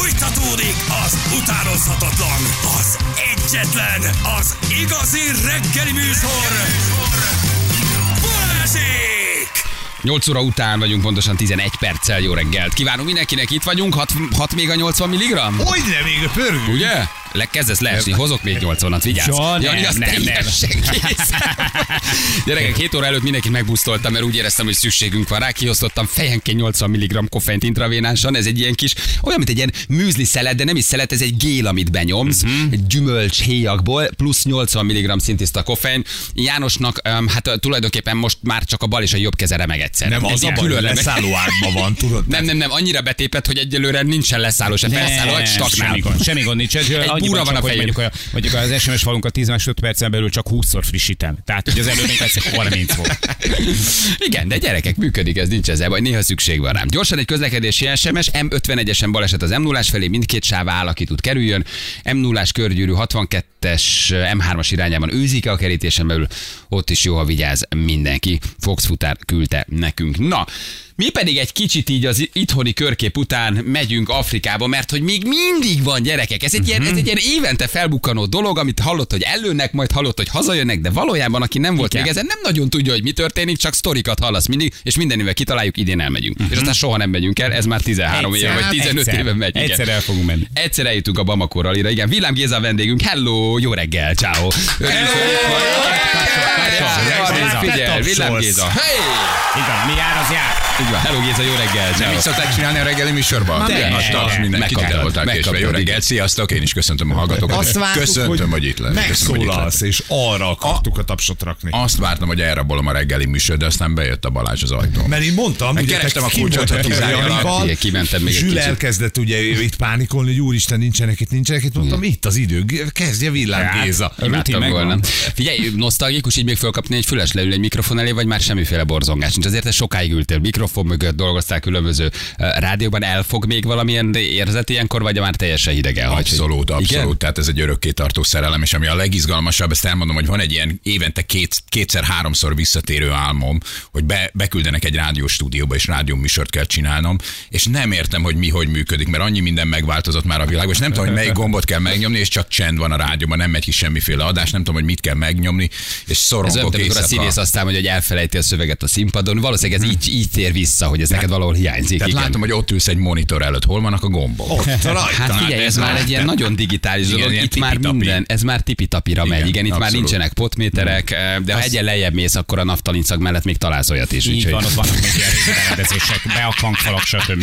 Fújtatódik az utánozhatatlan, az egyetlen, az igazi reggeli műsor. 8 óra után vagyunk, pontosan 11 perccel. Jó reggelt kívánunk mindenkinek, itt vagyunk. 6 még a 80 milligramm? Hogyne, még pörgünk. Ugye? Kezdesz leesni, hozok még 80-at, vigyázz. Jani, az teljesen kész. Gyerekek, 7 óra előtt mindenkit megbusztoltam, mert úgy éreztem, hogy szükségünk van rá. Kiosztottam fejenként 80 mg koffeint intravénásan. Ez egy ilyen kis, olyan, mint egy ilyen műzli szelet, de nem is szelet, ez egy gél, amit benyomsz. Egy gyümölcs héjakból, plusz 80 mg szintiszta koffein. Jánosnak, hát tulajdonképpen most már csak a bal és a jobb keze remeg egyszer. Nem, ez az a baj, leszálló ágban van, tudod? Nem, annyira betépett, hogy egyelőre nincsen leszálló, se felszálló, semmi gond nincs. Búra van csak, a fején. Mondjuk az SMS falunkat 10-5 percen belül csak 20-szor frissítem. Tehát, hogy az előbb még egyszer 30 volt. Igen, de gyerekek, működik, ez nincs ezzel, vagy néha szükség van rám. Gyorsan egy közlekedési SMS, M51-esen baleset az M0-ás felé, mindkét sáv áll, aki tud kerüljön. M0-ás körgyűrű 62-es M3-as irányában őzik a kerítésen belül, ott is jó, ha vigyáz mindenki. Foxfutár küldte nekünk. Na, mi pedig egy kicsit így az itthoni körkép után megyünk Afrikába, mert hogy még mindig van, gyerekek. Ez egy ilyen évente felbukkanó dolog, amit hallott, hogy ellőnek, majd hallott, hogy hazajönnek, de valójában, aki nem volt még ezen, nem nagyon tudja, hogy mi történik, csak sztorikat hallasz mindig, és minden évvel kitaláljuk, idén elmegyünk. És aztán soha nem megyünk el, ez már 13 éve, vagy 15 éve megy. Egyszer el fogunk menni. Egyszer eljutunk a Bamako rallira, igen. Villám Géza vendégünk, hello, jó reggel, ciao. Figyelj, Villám Géza. Igen, mi jár, az jár. Így van. Hello Géza, jó reggel. Nem így szokták csinálni a reggeli műsorban? De mindenki tele voltál késve. Jó reggelt, sziasztok, én is köszöntöm a hallgatókat. Köszöntöm, hogy itt lenni. Megszólalsz, és arra akartuk a tapsot rakni. Azt vártam, hogy elrabolom a reggeli műsor, de aztán bejött a Balázs az ajtón. Mert én mondtam, hogy kerestem a kulcsot, hogy kizárjam. Kimentem még egy kicsit. Zsül elkezdett ugye itt pánikolni, hogy úristen, nincsenek itt. Mondtam, itt az idő, kezdje Villám Géza. Figyelj, nosztalgikus, így még fölkapni egy füles, leül egy mikrofon elé, vagy már semmiféle borzongás nincs. Azért sokáig ültél mikrofon mögött, dolgoztál különböző rádióban, elfog még valamilyen érzet ilyenkor, vagy már teljesen hidegen hagy? Abszolút. Igen? Tehát ez egy örökkétartó szerelem, és ami a legizgalmasabb, ezt elmondom, hogy van egy ilyen évente kétszer-háromszor visszatérő álmom, hogy beküldenek egy rádiós stúdióba, és rádióműsort kell csinálnom, és nem értem, hogy mi hogy működik, mert annyi minden megváltozott már a világban, és nem tudom, hogy melyik gombot kell megnyomni, és csak csend van a rádióban, nem megy ki semmiféle adás, nem tudom, hogy mit kell megnyomni, és szorongok. Ez a színész aztán, hogy elfelejti a szöveget a színpadon, valószínűleg ez így tér vissza, hogy ez neked valahol hiányzik. Tehát igen. Látom, hogy ott ülsz egy monitor előtt, hol vannak a gombok. Hát figyelj, ez már egy ilyen nagyon digitális dolog, itt már minden, ez már tipitapira megy, igen, itt már nincsenek potméterek, de ha egyen lejjebb mész, akkor a naftalinszag mellett még találsz olyat is. Így van, ott vannak még ilyen rendezések, be a hangfalak, stb.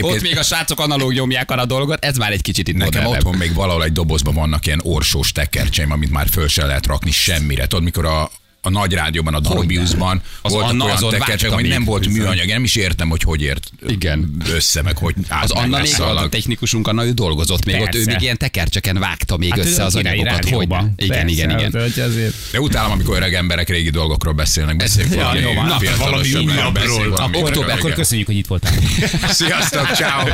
Ott még a srácok analóg nyomják arra a dolgot, ez már egy kicsit itt nekem modellebb. Otthon még valahol egy dobozban vannak ilyen orsós tekercseim, amit már föl se lehet rakni semmire. Tudod, mikor a nagy rádióban, a Dolbyban voltak olyan tekercsek, hogy nem volt műanyag, nem is értem, hogy ért igen. össze, meg hogy az Anna még a technikusunk, Anna, ő dolgozott még ott, ő még ilyen tekercseken vágta még össze az anyagokat, hogy igen. De utálom, amikor öreg emberek régi dolgokról beszélnek. Akkor köszönjük, hogy itt voltál. Sziasztok, ciao.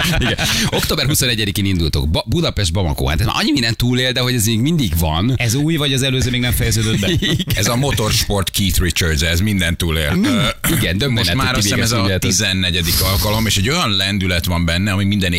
Október 21-én indultok. Budapest, Bamako. Hát annyi minden túlél, de hogy ez még mindig van. Ez új, vagy az előző még nem fejeződött be? Ez a motor sport Keith Richards, ez minden túlélt. Igen, de most már azt hiszem ez a 14. alkalom, és egy olyan lendület van benne, ami minden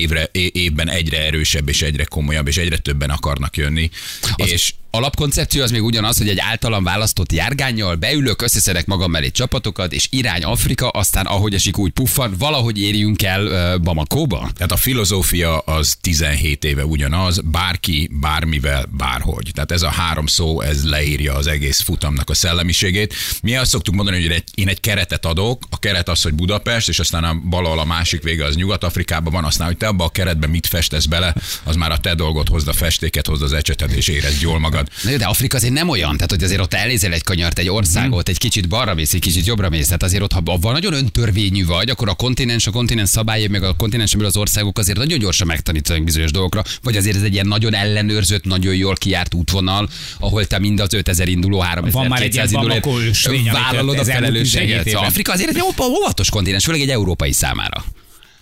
évben egyre erősebb, és egyre komolyabb, és egyre többen akarnak jönni. És alapkoncepció az még ugyanaz, hogy egy általam választott járgánnyal beülök, összeszedek magam mellé csapatokat, és irány Afrika, aztán ahogy esik, úgy puffan, valahogy érjünk el Bamakóba. Tehát a filozófia az 17 éve ugyanaz, bárki, bármivel, bárhogy. Tehát ez a három szó, ez leírja az egész futamnak a szellemiségét. Mi azt szoktuk mondani, hogy én egy keretet adok, a keret az, hogy Budapest, és aztán valahol a másik vége az Nyugat-Afrikában van, aztán, hogy te abba a keretben mit festesz bele, az már a te dolgot, hozd a festéket, hozd az ecseted, és érezd jól magad. Na jó, de Afrika azért nem olyan, tehát hogy azért ott elnézel egy kanyart, egy országot, egy kicsit balra mész, egy kicsit jobbra mész, tehát azért ott, ha abban nagyon öntörvényű vagy, akkor a kontinens szabályai, meg a kontinensből az országok azért nagyon gyorsan megtanítanak bizonyos dolgokra, vagy azért ez egy ilyen nagyon ellenőrzött, nagyon jól kijárt útvonal, ahol te mind az 5000 induló, 3200 induló vállalod a felelősséget. Afrika azért egy óvatos kontinens, főleg egy európai számára.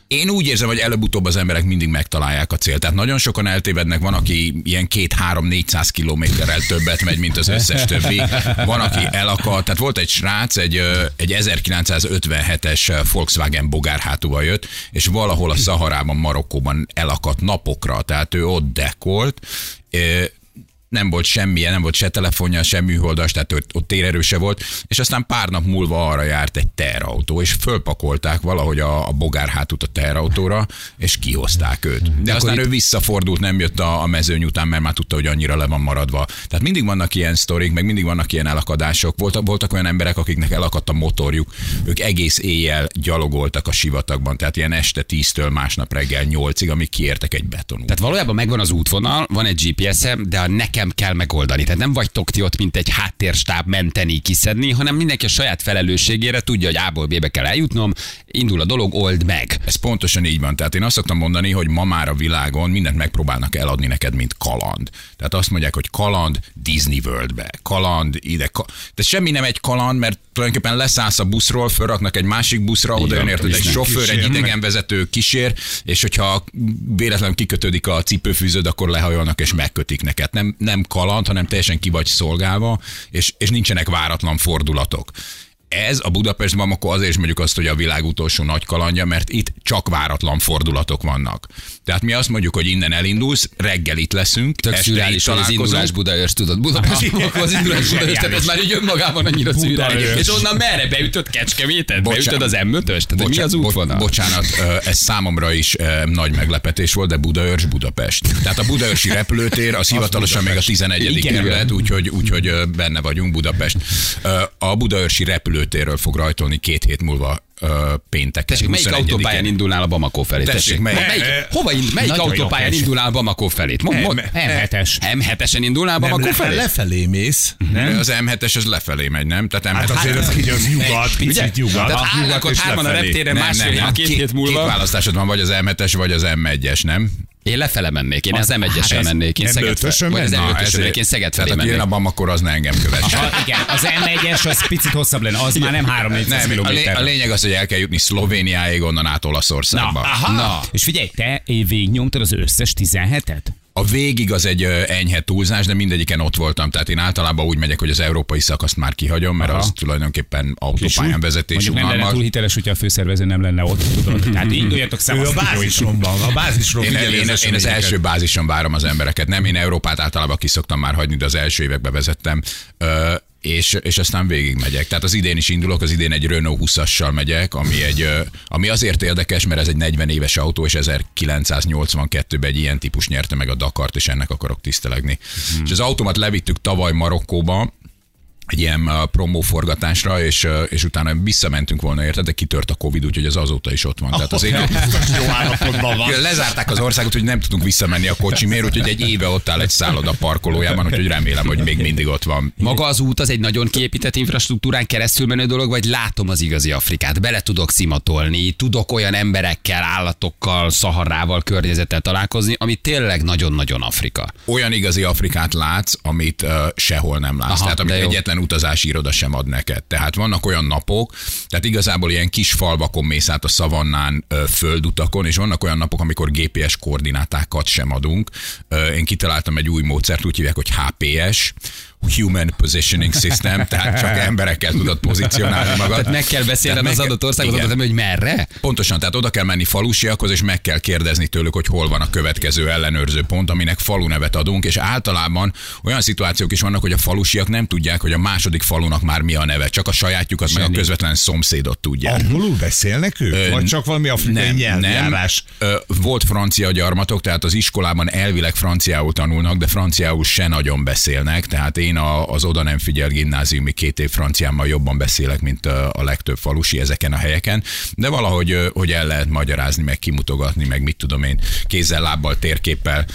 Én úgy érzem, hogy előbb-utóbb az emberek mindig megtalálják a célt. Tehát nagyon sokan eltévednek, van, aki ilyen 200-300-400 kilométerrel többet megy, mint az összes többi. Van, aki elakad. Tehát volt egy srác, egy 1957-es Volkswagen bogárhátúval jött, és valahol a Szaharában, Marokkóban elakadt napokra. Tehát ő ott dekolt. Nem volt semmilyen, nem volt se telefonja, se műholdas, tehát ott térerő se volt, és aztán pár nap múlva arra járt egy teherautó, és fölpakolták valahogy a bogárhátút a teherautóra, és kihozták őt. De aztán ő visszafordult, nem jött a mezőny után, mert már tudta, hogy annyira le van maradva. Tehát mindig vannak ilyen sztorik, meg mindig vannak ilyen elakadások. Voltak olyan emberek, akiknek elakadt a motorjuk, ők egész éjjel gyalogoltak a sivatagban, tehát ilyen este 10-től másnap reggel 8-ig, amíg kiértek egy betonútra. Tehát valójában megvan az útvonal, van egy GPS-em, de a nekem kell megoldani. Tehát nem vagytok ti ott, mint egy háttérstáb menteni, kiszedni, hanem mindenki a saját felelősségére tudja, hogy A-ból B-be kell eljutnom, indul a dolog, old meg. Ez pontosan így van. Tehát én azt szoktam mondani, hogy ma már a világon mindent megpróbálnak eladni neked, mint kaland. Tehát azt mondják, hogy kaland Disney Worldbe, kaland ide. De semmi nem egy kaland, mert tulajdonképpen leszállsz a buszról, fölraknak egy másik buszra, oda jön érted egy sofőr, egy idegenvezető kísér, és hogyha véletlenül kikötődik a cipőfűződ, akkor lehajolnak és megkötik neked. Nem kaland, hanem teljesen ki vagy szolgálva, és nincsenek váratlan fordulatok. Ez a Budapestben akkor azért is mondjuk azt, hogy a világ utolsó nagy kalandja, mert itt csak váratlan fordulatok vannak. Tehát mi azt mondjuk, hogy innen elindulsz, reggel itt leszünk, tök szürreális, hogy az indulás Budaörst, tudod. Budapest, akkor az indulás Budaörst, tehát ez már így önmagában annyira szürreális. És onnan merre beütött Kecskemétet? Beütött az M5-öst? Mi az útvonal? Bocsánat, ez számomra is nagy meglepetés volt, de Budaörs Budapest. Tehát a budaörsi repülőtér az hivatalosan még a 11. kerület, úgyhogy benne vagyunk Budapest. A budaörsi repülő térről fog rajtolni 2 hét múlva pénteken. Tessék, melyik autópályán indulnál a Bamako felé? Tessék, melyik autópályán indulnál a Bamako felé? M7-es. M7-esen indulnál a Bamako felé? Lefelé mész. Az M7-es az lefelé megy, nem? Hát azért ez így az nyugat, picit nyugat. Tehát állnak ott hárman a reptéren másfél, 2 hét múlva. Két választásod van, vagy az M7-es, vagy az M1-es, nem? Én lefele mennék, én az M1-esre mennék, én Szeged felé mennék, én Szeged felé mennék. Tehát aki jön a Bamako, az ne engem kövesse. Igen, az M1-es az picit hosszabb lenne, az igen. Már nem 3-400 kilométer. A lényeg az, hogy el kell jutni Szlovéniáig, onnan át Olaszországba. Na. És figyelj, te végignyomtad az összes 17-et? A végig az egy enyhe túlzás, de mindegyiken ott voltam. Tehát én általában úgy megyek, hogy az európai szakaszt már kihagyom, mert az tulajdonképpen autópályán vezetés unalmas. Nem lenne túl hiteles, hogyha a főszervező nem lenne ott. Tudod? Tehát induljatok számos. A bázisról. Én az első bázison várom az embereket. Nem, én Európát általában kiszoktam már hagyni, de az első évekbe vezettem. És aztán végigmegyek. Tehát az idén is indulok, az idén egy Renault 20-assal megyek, ami azért érdekes, mert ez egy 40 éves autó, és 1982-ben egy ilyen típus nyerte meg a Dakart, és ennek akarok tisztelegni. És az automat levittük tavaly Marokkóba, egy ilyen promóforgatásra, és utána visszamentünk volna érte, de kitört a Covid, úgyhogy az azóta is ott van. Tehát azért jó állapotban van. Lezárták az országot, hogy nem tudunk visszamenni a kocsimért, úgyhogy egy éve ott áll egy szálloda parkolójában, úgyhogy remélem, hogy még mindig ott van. Maga az út az egy nagyon kiépített infrastruktúrán keresztül menő dolog, vagy látom az igazi Afrikát, bele tudok szimatolni, tudok olyan emberekkel, állatokkal, szaharával, környezettel találkozni, ami tényleg nagyon-nagyon Afrika. Olyan igazi Afrikát látsz, amit sehol nem látsz. Aha, tehát utazási iroda sem ad neked. Tehát vannak olyan napok, tehát igazából ilyen kis falvakon mész át a szavannán, földutakon, és vannak olyan napok, amikor GPS koordinátákat sem adunk. Én kitaláltam egy új módszert, úgy hívják, hogy HPS, Human Positioning System, tehát csak emberekkel tudod pozícionálni magad. Tehát meg kell beszélnem az adott országot, hogy merre? Pontosan, tehát oda kell menni falusiakhoz, és meg kell kérdezni tőlük, hogy hol van a következő ellenőrző pont, aminek falu nevet adunk, és általában olyan szituációk is vannak, hogy a falusiak nem tudják, hogy a második falunak már mi a neve, csak a sajátjukat, meg a közvetlen szomszédot tudják. Angolul beszélnek ők? Vagy csak valami afrikai nyelvjárás? Volt francia gyarmatok, tehát az iskolában elvileg franciául tanulnak, de franciául se nagyon beszélnek, tehát én az oda nem figyel gimnáziumi 2 év franciámmal jobban beszélek, mint a legtöbb falusi ezeken a helyeken, de valahogy hogy el lehet magyarázni, meg kimutogatni, meg mit tudom én, kézzel, lábbal, térképpel.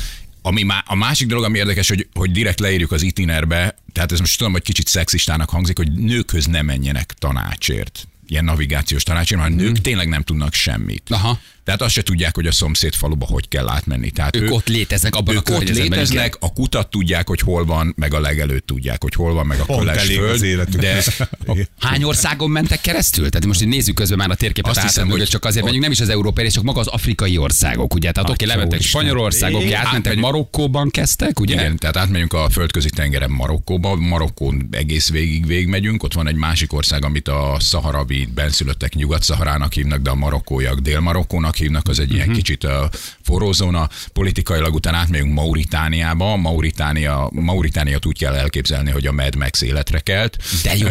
Ami a másik dolog, ami érdekes, hogy direkt leírjuk az itinerbe, tehát ez most tudom, hogy kicsit szexistának hangzik, hogy nőkhöz ne menjenek tanácsért, ilyen navigációs tanácsért, mert nők tényleg nem tudnak semmit. Aha. Tehát azt se tudják, hogy a szomszéd faluba hogy kell átmenni. Tehát ők ott léteznek, abban a környezetben. Léteznek, a kutat tudják, hogy hol van, meg a legelőtt tudják, hogy hol van, meg a Kolesföld. De hány országon mentek keresztül? Tehát most nézzük közben már a térképet, azt hiszem, hogy csak azért menjünk, nem is az európai, csak maga az afrikai országok, ugye? Tehát oké, lementek Spanyolország, oké, átmentek Marokkóban kezdtek, ugye? Igen, tehát átmegyünk a földközi tengeren Marokkóba, Marokkón egész végigmegyünk, ott van egy másik ország, amit a szaharavi benszülöttek Nyugat-Szaharának hívnak, de a marokkóiak Dél-Marokkónak hívnak, az egy ilyen kicsit forró zóna. Politikailag után átmegyünk Mauritániába. Mauritániát úgy kell elképzelni, hogy a Mad Max életre kelt. De jó,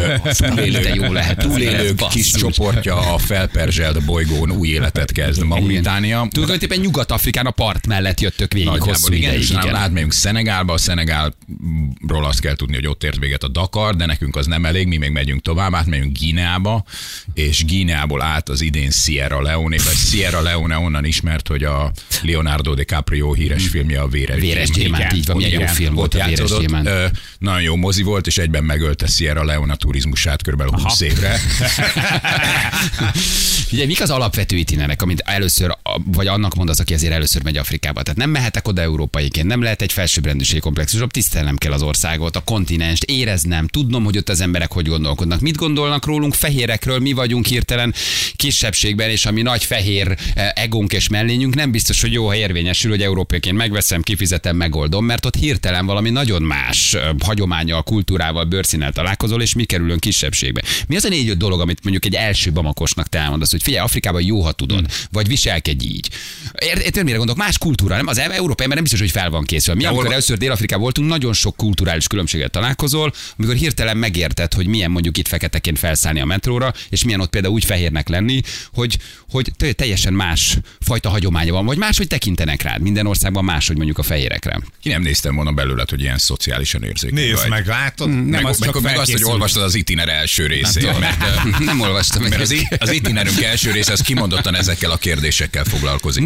túlélők lehet. Túlélők kis csoportja a felperzselt bolygón új életet kezd Mauritánia. Tulajdonképpen Nyugat-Afrikán a part mellett jöttök végig. Nagyjából igen, és átmegyünk Szenegálba. A Szenegálról azt kell tudni, hogy ott ért véget a Dakar, de nekünk az nem elég, mi még megyünk tovább, átmegyünk Guineába, és Guineából át az idén Sierra Leone, vagy Sierra Leone onnan ismert, hogy a Leonardo DiCaprio híres filmje a Véres gyémánt. Így van, milyen jó film volt a Véres gyémánt. Nagyon jó mozi volt, és egyben megölte Sierra Leone turizmusát körülbelül 20 évre. Ugye, mik az alapvető itinerek, amit először, vagy annak mondasz, aki azért először megy Afrikába? Tehát nem mehetek oda európaiként, nem lehet egy felsőbbrendűségi komplexusról, tisztelnem kell az országot, a kontinenst, éreznem, tudnom, hogy ott az emberek hogy gondolkodnak. Mit gondolnak rólunk, fehérekről, mi vagyunk hirtelen kisebbségben, és ami nagy fehér egónk és mellényünk nem biztos, hogy jó, ha érvényesül, hogy európaiként megveszem, kifizetem, megoldom, mert ott hirtelen valami nagyon más hagyományal, kultúrával, bőrszínnel találkozol, és mi kerülünk kisebbségbe. Mi az a 4-5 dolog, amit mondjuk egy első bamakosnak te elmondasz, hogy figyelj, Afrikában jó, ha tudod, vagy viselkedj így. Érted, mire gondolok? Más kultúra, nem az európai ember nem biztos, hogy fel van készülve. Mi amikor először Dél-Afrikában voltunk, nagyon sok kulturális különbséget találkozol, amikor hirtelen megérted, hogy milyen mondjuk itt feketeként felszállni a metróra, és milyen ott például úgy fehérnek lenni, hogy teljesen más fajta hagyománya van, vagy máshogy tekintenek rád. Minden országban máshogy mondjuk a fehérekre. Ki nem néztem volna belőled, hogy ilyen szociálisan érzékeny. Nézd meg, látod? Nem meg azt, hogy olvastad az itiner első részét. Nem olvastam. Az itinerünk első része az kimondottan ezekkel a kérdésekkel foglalkozik.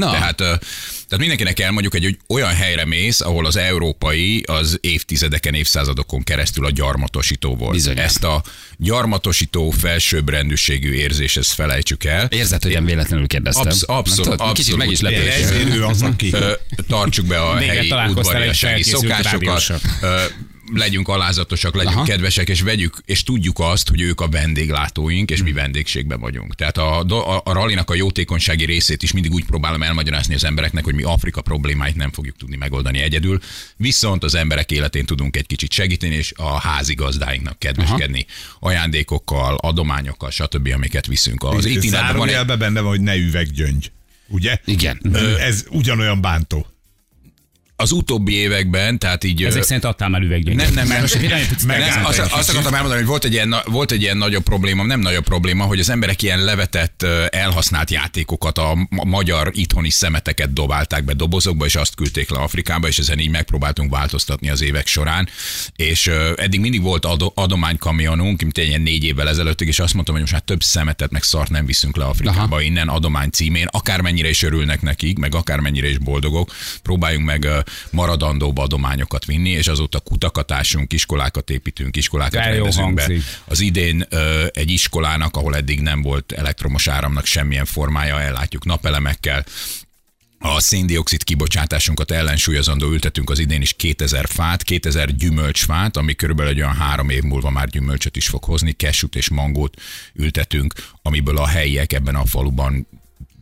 Tehát mindenkinek elmondjuk, hogy olyan helyre mész, ahol az európai az évtizedeken, évszázadokon keresztül a gyarmatosító volt. Bizonyán. Ezt a gyarmatosító felsőbbrendűségű érzés, ezt felejtsük el. Érzed, hogy nem véletlenül kérdeztem. Abszolút. Kicsit meg is lepődtem. Tartsuk be a helyi udvariassági szokásokat. Legyünk alázatosak, legyünk kedvesek, és vegyük, és tudjuk azt, hogy ők a vendéglátóink, és mi vendégségben vagyunk. Tehát a rallinak a jótékonysági részét is mindig úgy próbálom elmagyarázni az embereknek, hogy mi Afrika problémáit nem fogjuk tudni megoldani egyedül, viszont az emberek életén tudunk egy kicsit segíteni, és a házigazdáinknak kedveskedni. Ajándékokkal, adományokkal, stb., amiket viszünk. Az itinerben van benne, hogy ne üveggyöngy. Ugye? Igen. Ez ugyanolyan bántó. Az utóbbi években, tehát így... Ezek szerint adtál már üveggyöngyöt. Nem. Azt akartam elmondani, hogy volt egy ilyen nagyobb probléma, nem nagyobb probléma, hogy az emberek ilyen levetett, elhasznált játékokat, a magyar itthoni szemeteket dobálták be dobozokba, és azt küldték le Afrikába, és ezen így megpróbáltunk változtatni az évek során. És eddig mindig volt adománykamionunk, mint ilyen 4 évvel ezelőttig, és azt mondtam, hogy most már több szemetet, meg szart nem viszünk le Afrikába innen adomány címén, akármennyire is örülnek nekik, meg akármennyire is boldogok, próbáljunk meg maradandóbb adományokat vinni, és azóta kutakatásunk, iskolákat építünk, iskolákat rendezünk be. Az idén egy iskolának, ahol eddig nem volt elektromos áramnak semmilyen formája, ellátjuk napelemekkel. A széndioxid kibocsátásunkat ellensúlyozandó ültetünk az idén is 2000 fát, 2000 gyümölcsfát, ami körülbelül egy olyan 3 év múlva már gyümölcsöt is fog hozni, cashew-t és mangót ültetünk, amiből a helyiek ebben a faluban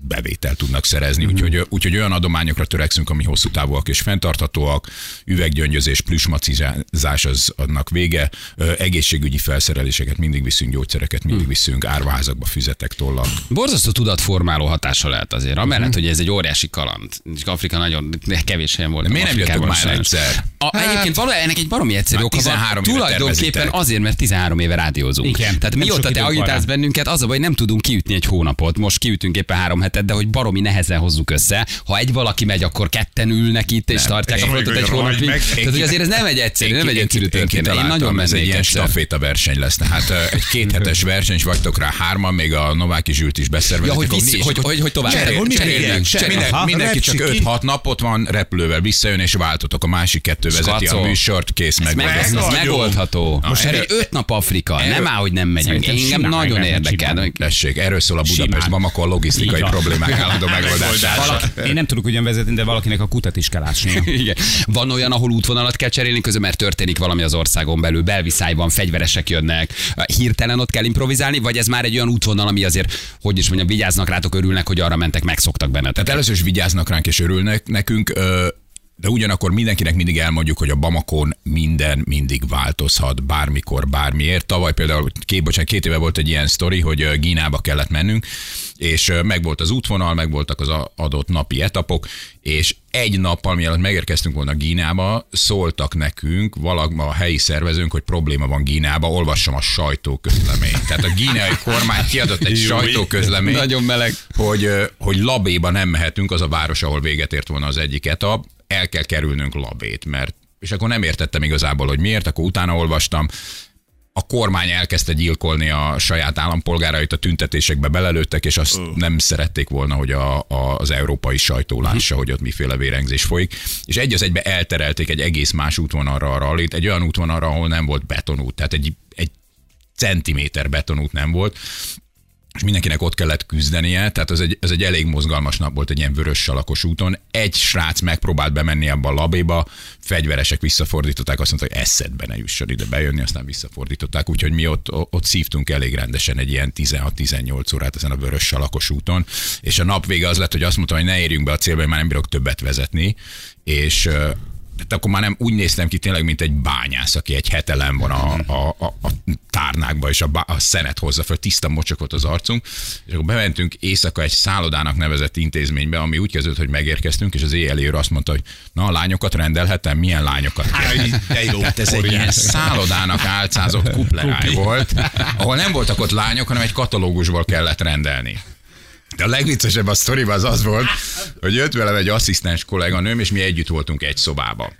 bevételt tudnak szerezni, úgyhogy olyan adományokra törekszünk, ami hosszú távúak és fenntarthatóak, üveggyöngyözés, plüsmacizás az annak vége, egészségügyi felszereléseket mindig viszünk, gyógyszereket mindig viszünk, árvaházakba füzetek, tollak. Borzasztó tudatformáló hatása lehet azért, amellett, hogy ez egy óriási kaland. Afrika nagyon kevés helyen volt. Miért nem jöttök már egyszer? Egyébként valójában ennek egy baromi egyszerű oka van, tulajdonképpen azért, mert 13 éve rádiózunk. Tehát mióta te agitálsz bennünket, az a baj, nem tudunk kiütni egy hónapot, most kiütünk éppen 3 hetet, de hogy baromi nehezen hozzuk össze. Ha egy valaki megy, akkor ketten ülnek itt, és tartják a frontot egy hónapig. Tehát, hogy azért ez nem egy egyszerű, nem egy egyszerű történet. Én nagyon ez egy ilyen staféta verseny lesz. Tehát egy 2 hetes verseny, és vagytok rá 3-an, még a Nováki Zsült is beszervezik. Hogy tovább. Mindenki csak 5-6 napot van, repülővel visszajön, és váltotok a másik 2 vezeti a műsort, kész megoldható. Ez megoldható. Most erre 5 nap Afrika, nem áll, hogy nem megyünk. Engem nagyon érdekel. Tessék, erről szól a Budapest, Bamako logisztikai problémák állandó megoldása. Én nem tudok ugyan vezetni, de valakinek a kutat is kell ásnia. Van olyan, ahol útvonalat kell cserélni, közben mert történik valami az országon belül, belviszájban fegyveresek jönnek, hirtelen ott kell improvizálni, vagy ez már egy olyan útvonal, ami azért, hogy is mondjam, vigyáznak rátok, örülnek, hogy arra mentek, megszoktak benne. Tehát először is vigyáznak ránk és örülnek nekünk, de ugyanakkor mindenkinek mindig elmondjuk, hogy a Bamakon minden mindig változhat, bármikor, bármiért. Tavaly például, két éve volt egy ilyen sztori, hogy Guineába kellett mennünk, és megvolt az útvonal, megvoltak az adott napi etapok, és egy nappal, mielőtt megérkeztünk volna Guineába, szóltak nekünk valakban a helyi szervezőnk, hogy probléma van Guineába, olvassam a sajtóközleményt. Tehát a guineai kormány kiadott egy sajtóközleményt, nagyon meleg, hogy Labéba nem mehetünk, az a város, ahol véget ért volna az egyik etap, el kell kerülnünk Labét, mert... És akkor nem értettem igazából, hogy miért, akkor utána olvastam. A kormány elkezdte gyilkolni a saját állampolgárait, a tüntetésekbe belelőttek, és azt nem szerették volna, hogy az európai sajtó lássa, hogy ott miféle vérengzés folyik. És egy az egybe elterelték egy egész más útvonalra a rallit, egy olyan útvonalra, ahol nem volt betonút, tehát egy centiméter betonút nem volt, és mindenkinek ott kellett küzdenie, tehát ez egy elég mozgalmas nap volt egy ilyen vörös salakos úton. Egy srác megpróbált bemenni abba a Labéba, fegyveresek visszafordították, azt mondták, hogy eszedbe ne jusson ide bejönni, aztán visszafordították, úgyhogy mi ott szívtunk elég rendesen egy ilyen 16-18 órát ezen a vörös salakos úton, és a nap vége az lett, hogy azt mondtam, hogy ne érjünk be a célba, már nem bírok többet vezetni, és tehát akkor már nem úgy néztem ki tényleg, mint egy bányász, aki egy hetelen van a tárnákba, és a szenet hozza fel, tiszta mocsokot az arcunk, és akkor bementünk éjszaka egy szállodának nevezett intézménybe, ami úgy kezdődött, hogy megérkeztünk, és az éjjeli őr azt mondta, hogy na, a lányokat rendelhetem, milyen lányokat kérhetem. Tehát ez egy ilyen szállodának álcázott kupleráj volt, ahol nem voltak ott lányok, hanem egy katalógusból kellett rendelni. De a legviccesebb a sztoriban az volt, hogy jött velem egy asszisztens kolléganőm, és mi együtt voltunk egy szobában.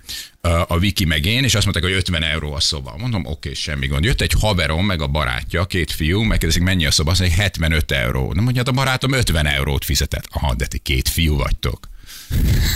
A Viki meg én, és azt mondták, hogy 50 euró a szoba. Mondom, oké, semmi gond. Jött egy haverom, meg a barátja, két fiú, megkérdezik, mennyi a szoba, azt mondja, 75 euró. Nem mondja, hát a barátom 50 eurót fizetett. Aha, de ti két fiú vagytok.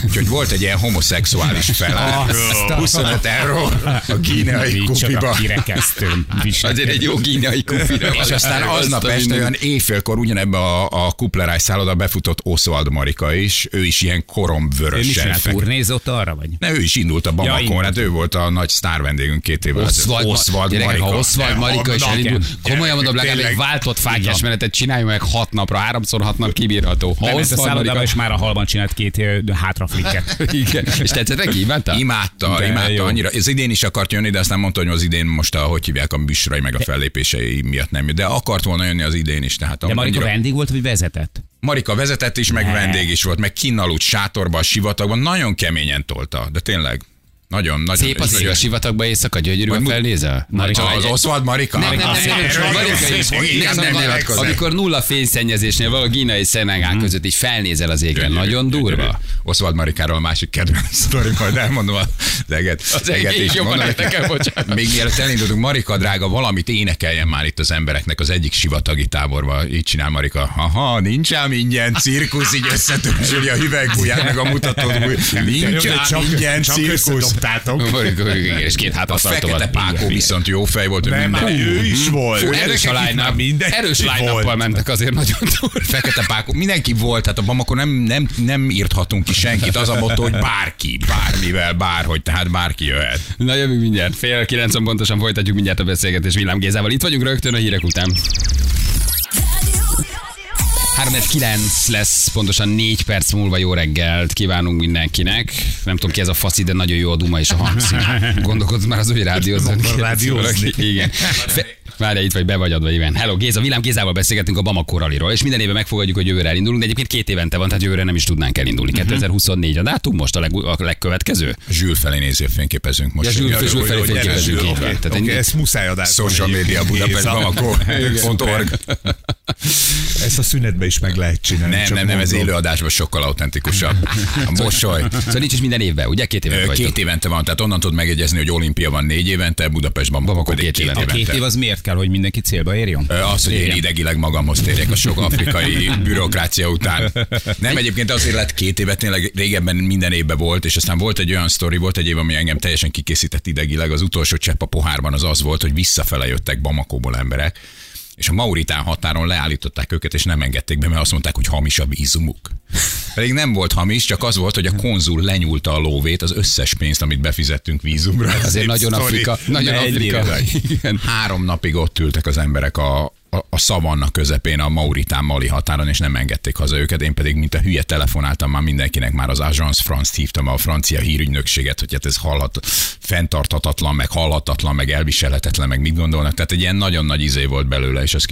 Úgyhogy volt egy ilyen homoszexuális felállás. 25 euró a guineai kupiba. Kirekesztőm. Azért egy jó guineai kupira. És aztán aznap este olyan éjfélkor ugyanebben a kupleráj szálloda befutott Oszvald Marika is. Ő is ilyen koromvörösen. Ő is furnézott arra, vagy? Ne, ő is indult a Bamakon. Hát ő volt a nagy sztár vendégünk 2 évvel. Oszvald Marika. Ha Oszvald Marika is elindult, komolyan mondom, legalább egy váltott fáklyás menetet csináljunk meg 6 napra, 3x6 nap kibírható. Ha Oszvald Marika is már a halban csinált 2 hátraflikket. És tetszett neki? Imádta annyira. Ez idén is akart jönni, de aztán mondta, hogy az idén most hogy hívják a műsorai meg a fellépései miatt nem jön. De akart volna jönni az idén is. Tehát de Marika vendég volt, vagy vezetett? Marika vezetett is, meg vendég is volt, meg kinn aludt sátorban, a sivatagban. Nagyon keményen tolta, de tényleg. Nagyon, nagyon. Szép az ég a sivatagba éjszaka, gyönyörű, ha felnézel. Az Oszvald Marika? Nem. Amikor nulla fényszennyezésnél való Guinea és Szenegál között így felnézel az égen. Nagyon durva. Oszvald Marikáról a másik kedvenc sztori, majd elmondom az eget. Az eget is jobban értekel, bocsánat. Még mielőtt elindultunk, Marika drága, valamit énekeljen már itt az embereknek az egyik sivatagi táborban. Így csinál Marika. Haha, nincs ám ingyen cirkusz, így összetömsüli a hüvelykujját, meg a mutatót. Nincs ám ingyen cirkusz. És 2 hátra tartogat. Fekete Pákó viszont jó fej volt. De már ő is volt. Erős line-nappal mentek azért nagyon durva. Fekete Pákó, mindenki volt, tehát a Bamako nem írthatunk ki senkit. Az a motto, hogy bárki, bármivel, bárhogy, tehát bárki jöhet. Na jövünk mindjárt, 8:30 pontosan folytatjuk mindjárt a beszélgetést Villám Gézával. Itt vagyunk rögtön a hírek után. 3:09 lesz, pontosan 4 perc múlva. Jó reggelt kívánunk mindenkinek. Nem tudom ki ez a faszi, de nagyon jó a duma és a hangszín. Gondolkodsz már az új rádiózón. Igen. Várjál, itt vagy, be vagy adva, igen. Hello, Géza, Villám Gézával beszélgetünk a Bamako rallyról, és minden évben megfogadjuk, hogy jövőre elindulunk, de egyébként 2 évente van, tehát jövőre nem is tudnánk elindulni. 2024 a dátum, most a legkövetkező. Zsül felé néző fényképezünk most. Ja, Zsül felé fényképezünk. Ez muszáj adás. Social media Budapest Bamako. Ezt a szünetben is meg lehet csinálni. Nem, ez élőadásban sokkal autentikusabb. A mosoly. Szóval nincs is minden évben, ugye? Két évente van, tehát onnan tudod megegyezni, hogy olimpia van 4 évente, Budapestben Bamako pedig 2 évente. A 2 év az miért kell, hogy mindenki célba érjön? Az, hogy én idegileg magamhoz térjek a sok afrikai bürokrácia után. Nem, egyébként azért lett 2 évet, tényleg régebben minden évben volt, és aztán volt egy olyan sztori, volt egy év, ami engem teljesen kikészített idegileg. Az utolsó csepp a pohárban az volt, hogy visszafele jöttek Bamakóból emberek, és a mauritán határon leállították őket, és nem engedték be, mert azt mondták, hogy hamis a vízumuk. Pedig nem volt hamis, csak az volt, hogy a konzul lenyúlta a lóvét, az összes pénzt, amit befizettünk vízumra. Azért nagyon Afrika. 3 napig ott ültek az emberek a szavanna közepén, a Mauritán-Mali határon, és nem engedték haza őket. Én pedig, mint a hülye, telefonáltam már mindenkinek, már az Agence France-t hívtam, a francia hírügynökséget, hogy hát ez fenntarthatatlan, meg hallhatatlan, meg elviselhetetlen, meg mit gondolnak. Tehát egy ilyen nagyon nagy izé volt belőle, és az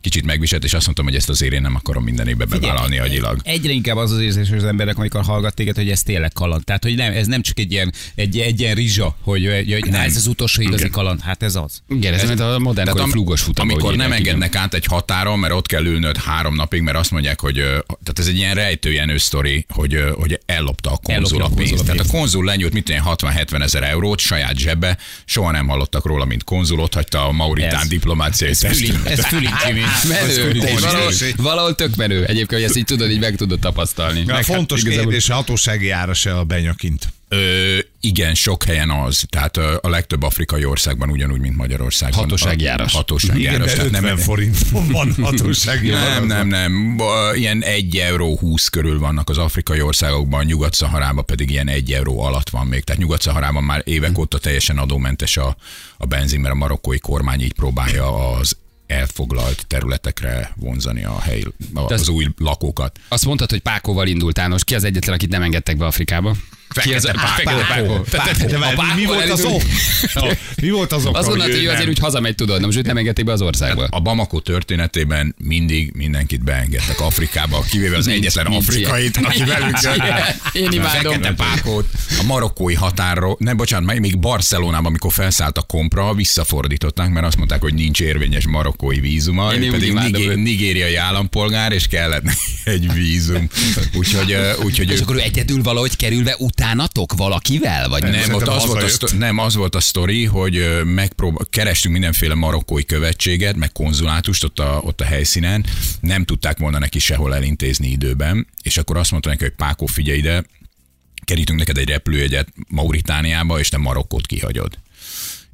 kicsit megviselt, és azt mondtam, hogy ezt azért én nem akarom minden évbe bevállalni agyilag. Egyre inkább az érzés, hogy az emberek, amikor hallgat téged, hogy ez tényleg kaland. Tehát, hogy nem, ez nem csak egy ilyen rizsa, hogy ez az utolsó igazi kaland, hát ez az. Igen, ez a modern flúgos futam. Ennek át egy határon, mert ott kell ülnöd 3 napig, mert azt mondják, hogy tehát ez egy ilyen rejtőjenő sztori, hogy ellopta a konzul a pénzt. Tehát a konzul lenyújt, mit tudom, 60-70 000 eurót saját zsebbe, soha nem hallottak róla, mint konzul, ott hagyta a mauritán diplomáciai testületet. Ez Fülincsi, valahol tök menő. Egyébként, hogy ezt így tudod, így meg tudod tapasztalni. A fontos kérdés, a hatósági ára se a benyakint. Igen, sok helyen az. Tehát a legtöbb afrikai országban ugyanúgy, mint Magyarországon. Hatóságjáras. Hatóságjáras. Igen, de 50 forint van hatóságjáras. Nem. Ilyen 1,20 euró körül vannak az afrikai országokban, Nyugat-Szaharában pedig ilyen 1 euró alatt van még. Tehát Nyugat-Szaharában már évek óta teljesen adómentes a benzin, mert a marokkói kormány így próbálja az elfoglalt területekre vonzani az új lakókat. Azt mondtad, hogy Pákóval indult Ános. Ki az egyetlen, akit nem engedtek be Afrikába? Mi volt az oka? Azt mondod, hogy ő azért úgy hazamegy, tudod, nem, sőt nem engedték be az országba. A Bamako történetében mindig mindenkit beengedtek Afrikába, kivéve az egyetlen afrikait, aki velünk jön. Én imádom. A marokkói határról, nem, bocsánat, még Barcelonában, amikor felszállt a kompra, visszafordították, mert azt mondták, hogy nincs érvényes marokkói vízuma, pedig nigériai állampolgár, és kellett egy vízum. Úgyhogy és akkor ő egyedül valahogy kerülve utánatok valakivel? Vagy nem, ott az volt a sztori, hogy kerestünk mindenféle marokkói követséget, meg konzulátust ott a helyszínen, nem tudták volna neki sehol elintézni időben, és akkor azt mondta neki, hogy Pákó, figyelj ide, kerítünk neked egy repülőjegyet Mauritániába, és te Marokkót kihagyod.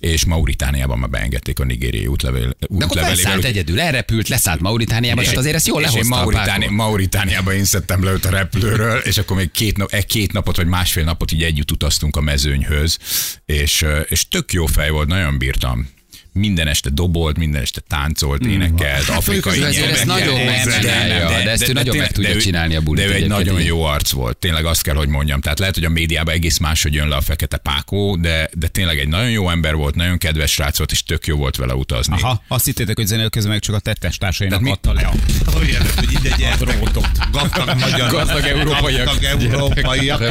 És Mauritániában már beengedték a nigériai útlevelével. De akkor felszállt egyedül, elrepült, leszállt Mauritániába, és hát azért ezt jól lehozta a Pákó. Mauritániában én szedtem le őt a repülőről, és akkor még két napot vagy másfél napot így együtt utaztunk a mezőnyhöz, és tök jó fej volt, nagyon bírtam. Minden este dobolt, minden este táncolt, énekelt, afrikai nyelven. Azért ezt nagyon megcsinálja, de ezt ő nagyon meg tudja csinálni a bulit. De ő egy nagyon jó arc volt, tényleg azt kell, hogy mondjam. Tehát lehet, hogy a médiában egész máshogy jön le a fekete Pákó, de tényleg egy nagyon jó ember volt, nagyon kedves srác volt, és tök jó volt vele utazni. Aha, azt hittétek, hogy zenél közben meg csak a tettestársainak adta le. Olyan, hogy ide gyertek. Gazdag magyar, gazdag európaiak.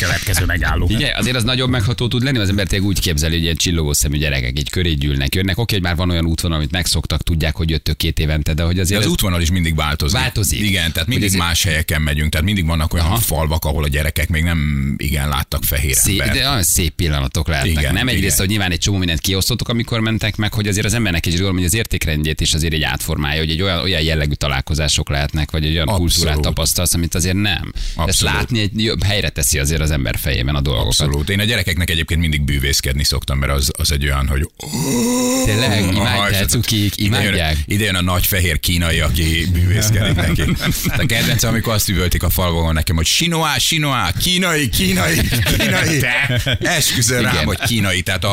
Következő megálló. Azért az nagyon megható tud lenni, az ember tényleg úgy képzeli, hogy ilyen csillogó szemű gyerekek így köré gyűlnek. Jönnek. Oké, hogy már van olyan útvonal, amit megszoktak, tudják, hogy jöttök 2 évente, de hogy azért... De az útvonal is mindig változik. Igen, tehát mindig azért... más helyeken megyünk, tehát mindig vannak olyan falvak, ahol a gyerekek még nem igen láttak fehér embert. De olyan szép pillanatok lehetnek. Igen, nem egyrészt, hogy nyilván egy csomó mindent kiosztottok, amikor mentek meg, hogy azért az embernek is gondolom, hogy az értékrendjét is azért egy átformálja, hogy egy olyan jellegű találkozások lehetnek, vagy egy olyan kultúrát tapasztalsz, amit azért nem. Ezt látni egy jobb helyre teszi azért az ember fejében a dolgokat. Abszolút. Én a gyerekeknek egyébként mindig bűvészkedni szoktam, mert az egy olyan, hogy tényleg, imádják, cukik, imádják. Ide jön a nagy fehér kínai, aki bűvészkedik neki. A kedvencem, amikor azt üvöltik a falvon nekem, hogy sinoá, kínai. Esküszöm rám, hogy kínai. Tehát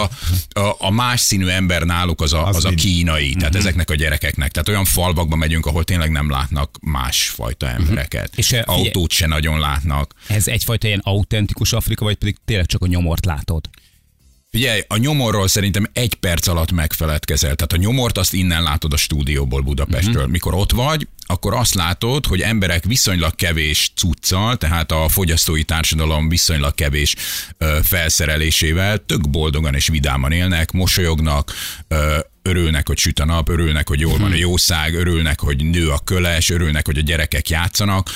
a más színű ember náluk az a kínai. Tehát ezeknek a gyerekeknek. Tehát olyan falvakba megyünk, ahol tényleg nem látnak másfajta embereket. És autót se nagyon látnak. Ez egyfajta ilyen autentikus Afrika, vagy pedig tényleg csak a nyomort látod? Figyelj, a nyomorról szerintem 1 perc alatt megfeledkezel. Tehát a nyomort azt innen látod a stúdióból Budapestről. Mikor ott vagy, akkor azt látod, hogy emberek viszonylag kevés cuccal, tehát a fogyasztói társadalom viszonylag kevés felszerelésével tök boldogan és vidáman élnek, mosolyognak, örülnek, hogy süt a nap, örülnek, hogy jól van a jószág, örülnek, hogy nő a köles, örülnek, hogy a gyerekek játszanak.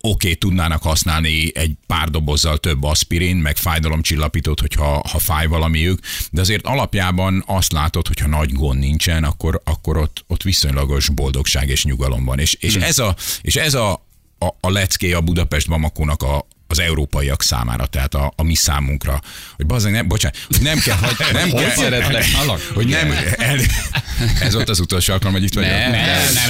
Oké, tudnának használni egy pár dobozzal több aspirin, meg fájdalomcsillapítót, hogyha fáj valamiük, de azért alapjában azt látod, hogyha nagy gond nincsen, akkor ott viszonylagos boldogság és nyugalom van. És ez a lecké a Budapest-Bamakónak az európaiak számára, tehát a mi számunkra, hogy nem kell, ez volt az utolsó alkalom, hogy itt vagyok.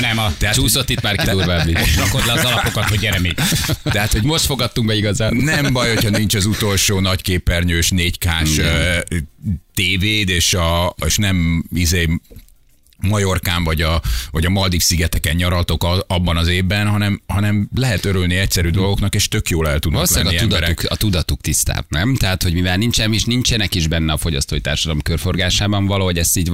Nem, a csúszott itt már kidurvább. Most rakod le az alapokat, hogy gyere még. Tehát, hogy most fogadtunk be igazán. Nem baj, hogyha nincs az utolsó nagyképernyős 4K-s tévéd, és nem Majorkán vagy a Maldív-szigeteken nyaraltok abban az évben, hanem lehet örülni egyszerű dolgoknak, és tök jól el tudnak lenni emberek. A tudatuk tisztább, nem? Tehát, hogy mivel nincsenek is benne a fogyasztói társadalom körforgásában, valahogy ezt így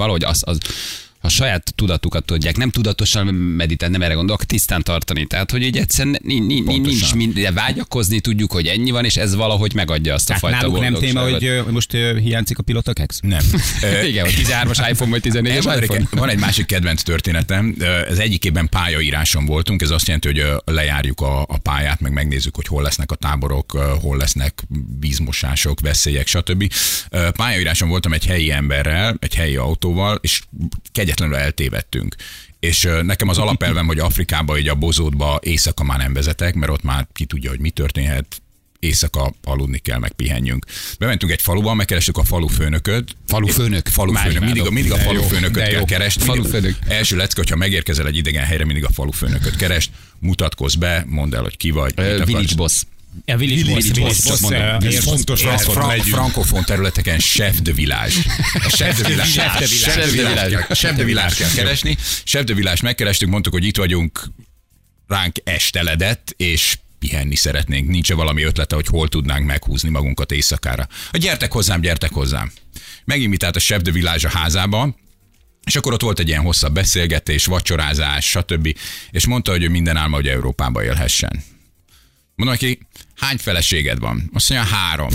a saját tudatukat tudják, nem tudatosan meditálni, nem erre gondolok, tisztán tartani. Tehát, hogy így egyszerűen nincs minden, vágyakozni tudjuk, hogy ennyi van, és ez valahogy megadja azt a fajta boldogságot. Nem téma, hogy most hiányzik a pilota keksz? Nem. Igen, hogy 13-as iPhone vagy 14-es iPhone. Van egy másik kedvenc történetem. Az egyikében pályaíráson voltunk, ez azt jelenti, hogy lejárjuk a pályát, meg megnézzük, hogy hol lesznek a táborok, hol lesznek vízmosások, veszélyek, stb. Pályaíráson voltam egy helyi emberrel, egy helyi autóval, és egyetlenül eltévedtünk. És nekem az alapelvem, hogy Afrikába, így a bozótba éjszaka már nem vezetek, mert ott már ki tudja, hogy mi történhet, éjszaka aludni kell, meg pihenjünk. Bementünk egy faluba, megkerestük a falufőnököt. Falufőnök. Mindig a falufőnököt kell keresni. Első lecke, hogyha megérkezel egy idegen helyre, mindig a falufőnököt keresd, mutatkozz be, mondd el, hogy ki vagy. Village boss. A Village Boss, fontos az, hogy legyünk. Frankofon területeken Chef de Village. Chef de Village kell keresni. Chef de Village megkerestünk, mondtuk, hogy itt vagyunk, ránk esteledett, és pihenni szeretnénk. Nincs-e valami ötlete, hogy hol tudnánk meghúzni magunkat éjszakára? Gyertek hozzám. Meginvitált a Chef de Village a házába, és akkor ott volt egy ilyen hosszabb beszélgetés, vacsorázás, stb. És mondta, hogy ő minden álma, hogy Európában élhessen. Mondom neki, hány feleséged van? Azt mondja, 3.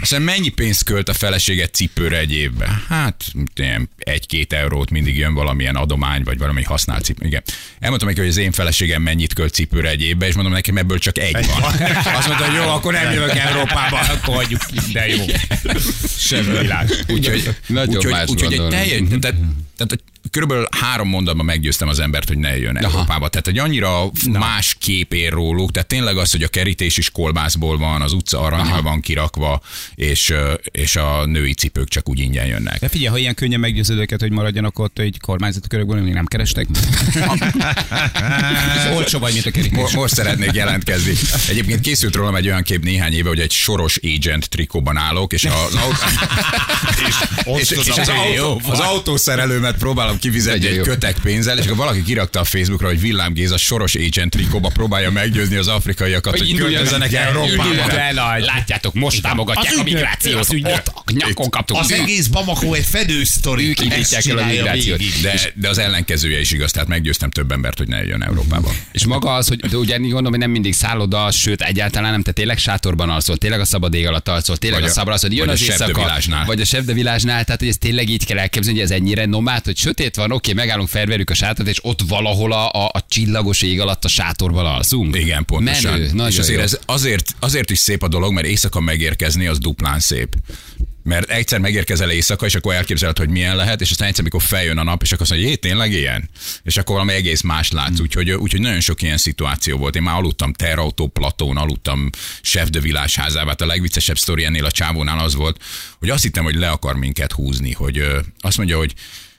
Azt mondja, mennyi pénzt költ a feleséged cipőre egy évben? Hát, 1-2 eurót mindig jön valamilyen adomány, vagy valami használt cipő. Igen. Elmondtam neki, hogy az én feleségem mennyit költ cipőre egy évben, és mondom nekem, ebből csak 1 van. Azt mondta, hogy jó, akkor nem jövök Európába. Akkor hagyjuk ki, de jó. Semmi világ. Úgyhogy teljesen, tehát körülbelül 3 mondatban meggyőztem az embert, hogy ne jöjjön Európába. Tehát egy annyira más kép ér róluk, tehát tényleg az, hogy a kerítés is kolbászból van, az utca aranyal van kirakva, és a női cipők csak úgy ingyen jönnek. De figyelj, ha ilyen könnyen meggyőzöd őket, hogy maradjanak ott, egy kormányzati körökből még nem kerestek. Olcsó vagy, mint a kerítés. Most szeretnék jelentkezni. Egyébként készült rólam egy olyan kép néhány éve, hogy egy soros agent trikóban állok, és az autószerelőmet próbálom kifizetni egy kötek pénzzel, és akkor valaki kirakta a Facebookra, hogy Villám Géza soros agent trikóba próbálja meggyőzni az afrikaiakat, hogy költözzenek Európába. Látjátok, most támogatják a migrációt. Ott nyakon kaptunk. Az egész Bamako egy fedő sztori. De az ellenkezője is igaz, tehát meggyőztem több embert, hogy ne jön Európába. És maga az, hogy ugye gondolom, hogy nem mindig szálloda, sőt egyáltalán nem, te tényleg sátorban alszol, tényleg a szabad ég alatt alszol, tényleg a szabad az, hogy jön az éjszaka, vagy a Chef de Village-nál, tehát hogy ez tényleg így kell elképzelni, hogy ez ennyire nomád, hogy sötét van, oké, megállunk, felverjük a sátrat, és ott valahol a csillagos ég alatt a sátorban alszunk. Igen, pontosan. Menő, és azért, ez azért is szép a dolog, mert éjszaka megérkezni az duplán szép. Mert egyszer megérkezel éjszaka, és akkor elképzeled, hogy milyen lehet, és aztán egyszer, mikor feljön a nap, és akkor azt mondja, hogy tényleg ilyen? És akkor valami egész más látsz, úgyhogy nagyon sok ilyen szituáció volt. Én már aludtam teherautó platón, aludtam Chef de Village házában. A legviccesebb sztori ennél a csávónál az volt, hogy azt hittem, hogy le akar minket húzni, hogy azt mondja, hogy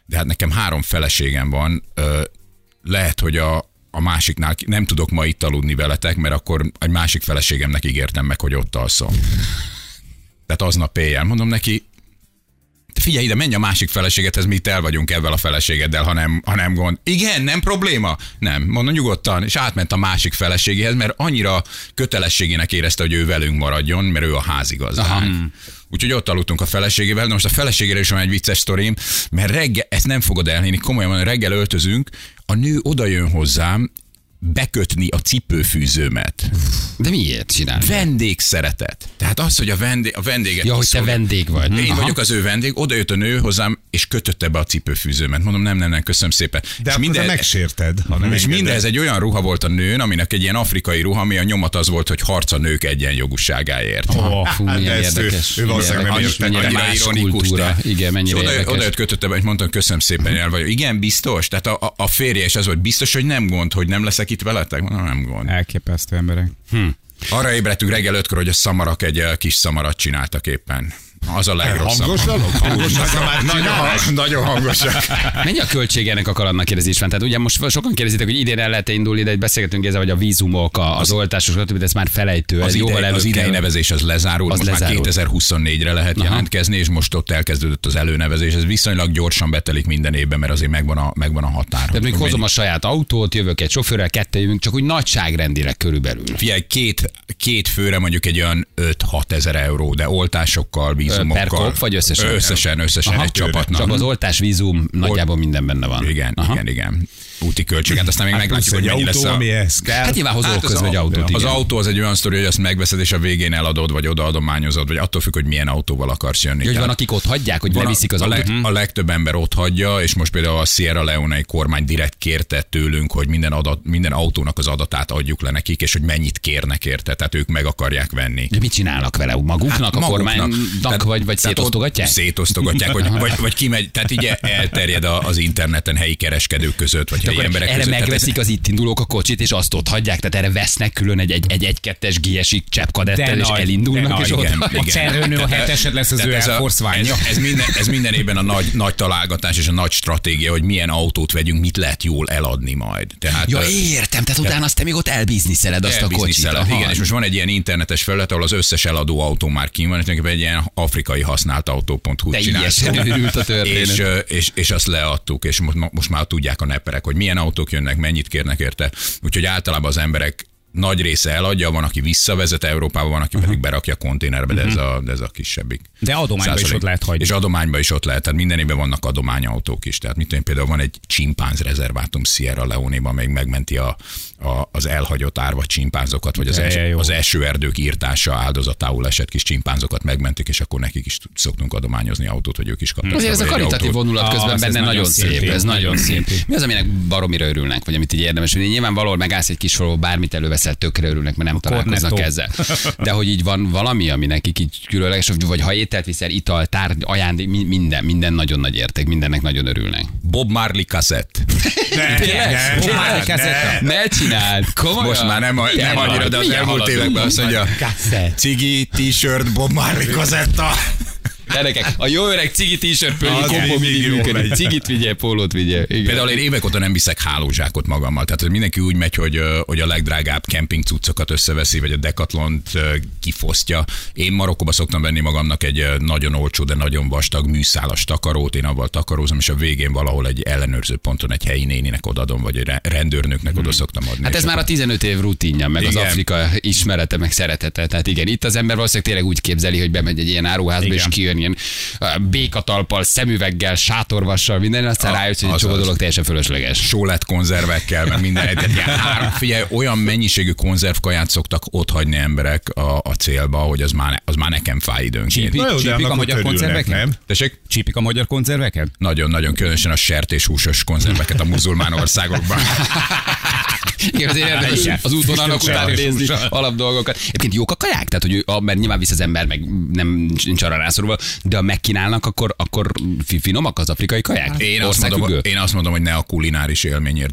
de hát nekem 3 feleségem van, lehet, hogy a másiknál nem tudok ma itt aludni veletek, mert akkor egy másik feleségemnek ígértem meg, hogy ott alszom. Tehát aznap éjjel. Mondom neki, figyelj ide, menj a másik feleségedhez, mi itt el vagyunk ezzel a feleségeddel, ha nem gond. Igen, nem probléma? Nem, mondom nyugodtan, és átment a másik feleségéhez, mert annyira kötelességének érezte, hogy ő velünk maradjon, mert ő a házigazdány. Úgyhogy ott aludtunk a feleségével, de most a feleségére is van egy vicces sztorim, mert reggel, ezt nem fogod elhinni, komolyan reggel öltözünk, a nő oda jön hozzám, bekötni a cipőfűzőmet. De miért csinálni? Vendégszeretet. Tehát az, hogy a vendéget... Ja, hogy te vendég vagy. Én Aha. vagyok az ő vendég, odajött a nő hozzám, és kötötte be a cipőfűzőmet. Mondom, nem, köszönöm szépen. De és minden megsérted. És mindez egy olyan ruha volt a nőn, aminek egy ilyen afrikai ruha, ami a nyomat az volt, hogy harc a nők egyenjogúságáért. Fú, milyen érdekes. Ő valószínűleg nem értek, annyira ironikus. Igen, mennyire érdekes. Odajött, kötötte be, és mondtam, köszönöm szépen, el vagyok. Igen, biztos. Tehát a férje is az volt, biztos, hogy nem gond, hogy nem leszek itt veletek? Mondom, nem gond. Elképesztő emberek. Arra ébredtünk reggel 5-kor, hogy a szamarak egy kis szamarat csináltak éppen. Az a legrosszabb. Hangosak? Nagyon hangosak. Mennyi a költség ennek a kalandnak, kérdezésben? Tehát ugye most sokan kérdezitek, hogy idén el lehet indulni, de itt beszélgetünk ezzel, hogy a vízumok, az oltások, stb. Ez már felejtő. Az idejnevezés az lezárul, most már 2024-re lehet jelentkezni, és most ott elkezdődött az előnevezés. Ez viszonylag gyorsan betelik minden évben, mert azért megvan a határ. Tehát még hozom a saját autót, jövök egy sofőrrel, ketten jövünk, csak úgy nagyságrendileg körülbelül. Figyelj, két főre mondjuk egy olyan 5-6 ezer euró, de oltásokkal, per kop, vagy összesen? Összesen Aha, egy csapatnak. Csak az oltás, vízum, nagyjából minden benne van. Igen. Úti költséget, aztán még meglátjuk, hogy mennyi lesz a... Hát nyilván hozol közben egy autót. Az autó az egy olyan sztori, hogy azt megveszed, és a végén eladod, vagy odaadományozod, vagy attól függ, hogy milyen autóval akarsz jönni. Hogy van, akik ott hagyják, hogy leviszik az autót. A legtöbb ember ott hagyja, és most például a Sierra Leone kormány direkt kérte tőlünk, hogy minden autónak az adatát adjuk le nekik, és hogy mennyit kérnek érte, tehát ők meg akarják venni. De mit csinálnak vele? Maguknak a kormánynak, vagy szétosztogatják? Szétosztogatják, vagy kimegy, tehát ugye elterjed az interneten helyi kereskedők között, vagy erre között, megveszik az itt indulók a kocsit, és azt ott hagyják, tehát erre vesznek külön egy 1-2-es GS-i cseppkadettel, és elindulnak, és a cserőnő a 7-esed lesz az ő elforszványa. Ez minden évben a nagy találgatás és a nagy stratégia, hogy milyen autót vegyünk, mit lehet jól eladni majd. Tehát, ja, értem, tehát utána azt te még ott elbizniszeled azt a kocsit. Igen, és most van egy ilyen internetes felület, ahol az összes eladó autó már kín van, és nekem egy ilyen afrikai használt autó.hu és azt leadtuk, és most már tudják a neperek, hogy milyen autók jönnek, mennyit kérnek érte. Úgyhogy általában az emberek nagy része eladja, van, aki visszavezet Európába, van, aki pedig berakja a konténerbe, de ez a kisebbik. De adományba is ott lehet hagyni. És adományba is ott lehet, tehát minden évben vannak adományautók is. Tehát mit tudom, például van egy csimpánz rezervátum Sierra Leone-ban, még megmenti az elhagyott árva csimpánzokat, vagy az esőerdők írtása áldozatául esett kis csimpánzokat megmentik, és akkor nekik is szoktunk adományozni autót, vagy ők is kapnak. Azért ez a karitatív vonulat közben benne nagyon szép, ez nagyon szép. Mi az, aminek baromira örülnek, vagy amit így érdemes, hogy nyilvánvalóan megállsz egy kisfalóba, bármit előveszel, tökre örülnek, mert nem a találkoznak ezzel. De hogy így van valami, ami nekik így különleges, vagy ha ételt viszel, ital, tárgy, ajándék, minden nagyon nagy érték, mindennek nagyon örülnek. Bob Marley kassett. Komolyan? Most már nem annyira, de az elmúlt években azt mondja, cigi, t-shirt, Bob Marley kazetta. Gyerekek, a jó öreg cigi t-shirt pölyi kombó mindig működik. Cigit vigyél, pólót vigyél. Igen. Például én évek óta nem viszek hálózsákot magammal. Tehát mindenki úgy megy, hogy a legdrágább kemping cuccokat összeveszi, vagy a Decathlont kifosztja. Én Marokkóba szoktam venni magamnak egy nagyon olcsó, de nagyon vastag műszálas takarót. Én avval takarózom, és a végén valahol egy ellenőrző ponton egy helyi néninek odadom, vagy egy rendőrnöknek oda szoktam adni. Hát ez már a 15 év rutinja, meg igen. Az Afrika ismerete, meg szeretete. Tehát igen, itt az ember valószínűleg tényleg úgy képzeli, hogy bemegy egy ilyen áruházba, és kijön ilyen békatalppal, szemüveggel, sátorvassal, minden, aztán rájössz, hogy egy csomó dolog teljesen fölösleges. Sólet konzervekkel, meg minden egyet. Figyelj, olyan mennyiségű konzervkaját szoktak otthagyni emberek a célba, hogy az már nekem fáj időnként. Csípik a magyar konzerveket? Tessék? Csípik a magyar konzerveket? Nagyon-nagyon, különösen a sertéshúsos konzerveket a muzulmán országokban. Igen, azért érdemes az útvonalnak utána nézni alapdolgokat. Egyébként jók a kaják? Tehát, hogy mert nyilván visz az ember, meg nem nincs arra rászorulva, de ha megkínálnak, akkor finomak az afrikai kaják? Én azt mondom, hogy ne a kulináris élményért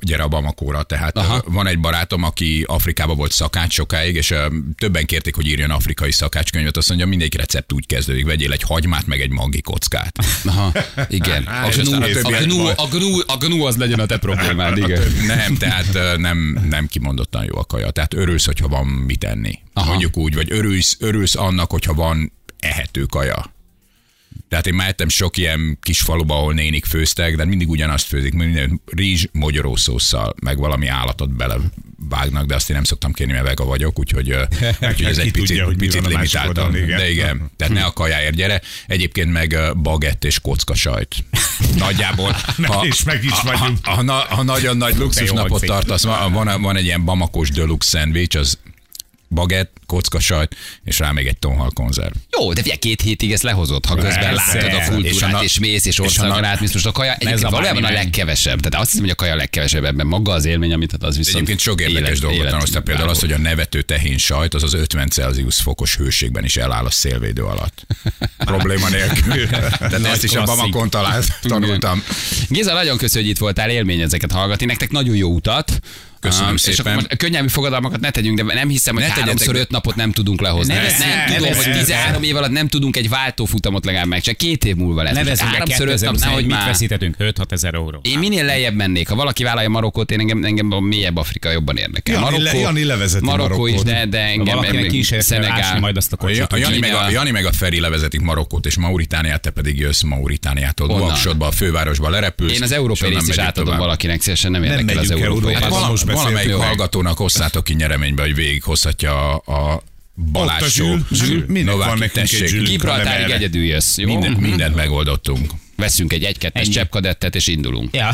gyere a Bamakóra. Tehát van egy barátom, aki Afrikában volt szakács sokáig, és többen kérték, hogy írjon afrikai szakácskönyvet. Azt mondja, mindegyik recept úgy kezdődik, vegyél egy hagymát, meg egy mangi kockát. Aha, igen. A gnú az legyen a te problémád, igen. Nem, tehát nem kimondottan jó a kaja. Tehát örülsz, hogyha van mit enni. Mondjuk úgy, vagy örülsz annak, hogyha van ehető kaja. Tehát én már ettem sok ilyen kis faluba, ahol nénik főztek, de mindig ugyanazt főzik, minden rizs, mogyorószósszal, meg valami állatot bele vágnak, de azt én nem szoktam kérni, mert vega vagyok, úgyhogy ez egy picit limitáltan. De igen, tehát ne a kajáért gyere. Egyébként meg bagett és kocka sajt. Nagyjából. Ha nagyon nagy luxusnapot tartasz, van egy ilyen bamakós deluxe szendvics, az bagett, kocka sajt, és rá még egy tonhal konzerv. Jó, de figyelj, 2 hétig ezt lehozott, ha közben látod a kultúrát, és mész, és országgarát, viszont a kaja egyébként valójában a legkevesebb. Tehát azt hiszem, hogy a kaja a legkevesebb ebben. Maga az élmény, amit az viszont... Egyébként sok érdekes dolgot tanultam, például az, hogy a nevető tehén sajt, az 50 Celsius fokos hőségben is eláll a szélvédő alatt. Probléma nélkül. De ezt is a Bamakon tanultam. Géza, nagyon köszönjük, hogy itt voltál, élmény ezeket hallgatni. Nektek nagyon jó utat. Köszönöm szépen. És akkor most könnyelmű fogadalmakat ne tegyünk, de nem hiszem, hogy 3x5 napot nem tudunk lehozni. Nem tudom, hogy 13 év alatt nem tudunk egy váltófutamot legalább meg, csak 2 év múlva lesz. Nevezzünk el 2000 nap, hogy mit veszítettünk, 5-6 ezer euró. Én minél lejjebb mennék, ha valaki vállalja Marokkót, én engem a mélyebb Afrika jobban érdekel. Marokkó is, de engem Szenegál. Majd azt a kocsit. Jani meg a Feri levezetik Marokkót és Mauritániát, te pedig jössz Mauritániától Nouakchottba, a fővárosba lerepülsz. Én az európai részt is átadom valakinek, szívesen nem érdekel az európai. Valamelyik hallgatónak osszátok ki nyereménybe, hogy végighozhatja a Balázsó. Novák, tessék. Gibraltárig egyedül jössz. Mindent megoldottunk. Veszünk egy 1-2-es cseppkadettet, és indulunk. Ja.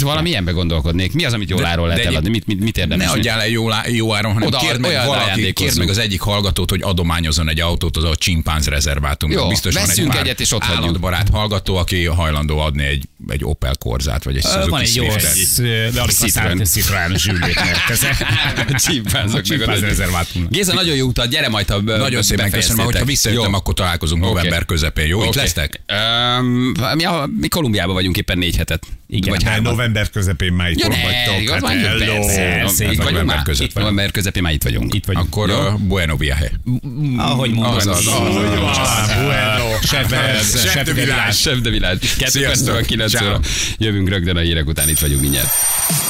Valami ilyenbe gondolkodnék. Mi az, amit jól áron lehet eladni? Mit érdemes? Ne adjál el jó áron, hanem kérd meg az egyik hallgatót, hogy adományozon egy autót, az a csimpánz rezervátumban. Biztos van egy pár egyet, és ott állatbarát hallgató, aki hajlandó adni egy Opel Corzát, vagy egy Suzuki Swiftet. Van egy jó Citroën zsűlétnek. Csimpánz rezervátumnak. Géza, nagyon jó utat, gyere majd, ha befejeztétek. Nagyon szépen köszönöm, hogyha visszajöttem, akkor találkozunk november közepén. Jó, itt lesztek? Mi Kolumbiában vagyunk éppen 4 hetet. Igen, vagy 3. November közepén már itt vagytok. Hát november közepén már itt vagyunk. Akkor Bueno Viaje. Ahogy mondod. Chef de Village. Sziasztok. Jövünk rögtön a hírek után, itt vagyunk mindjárt.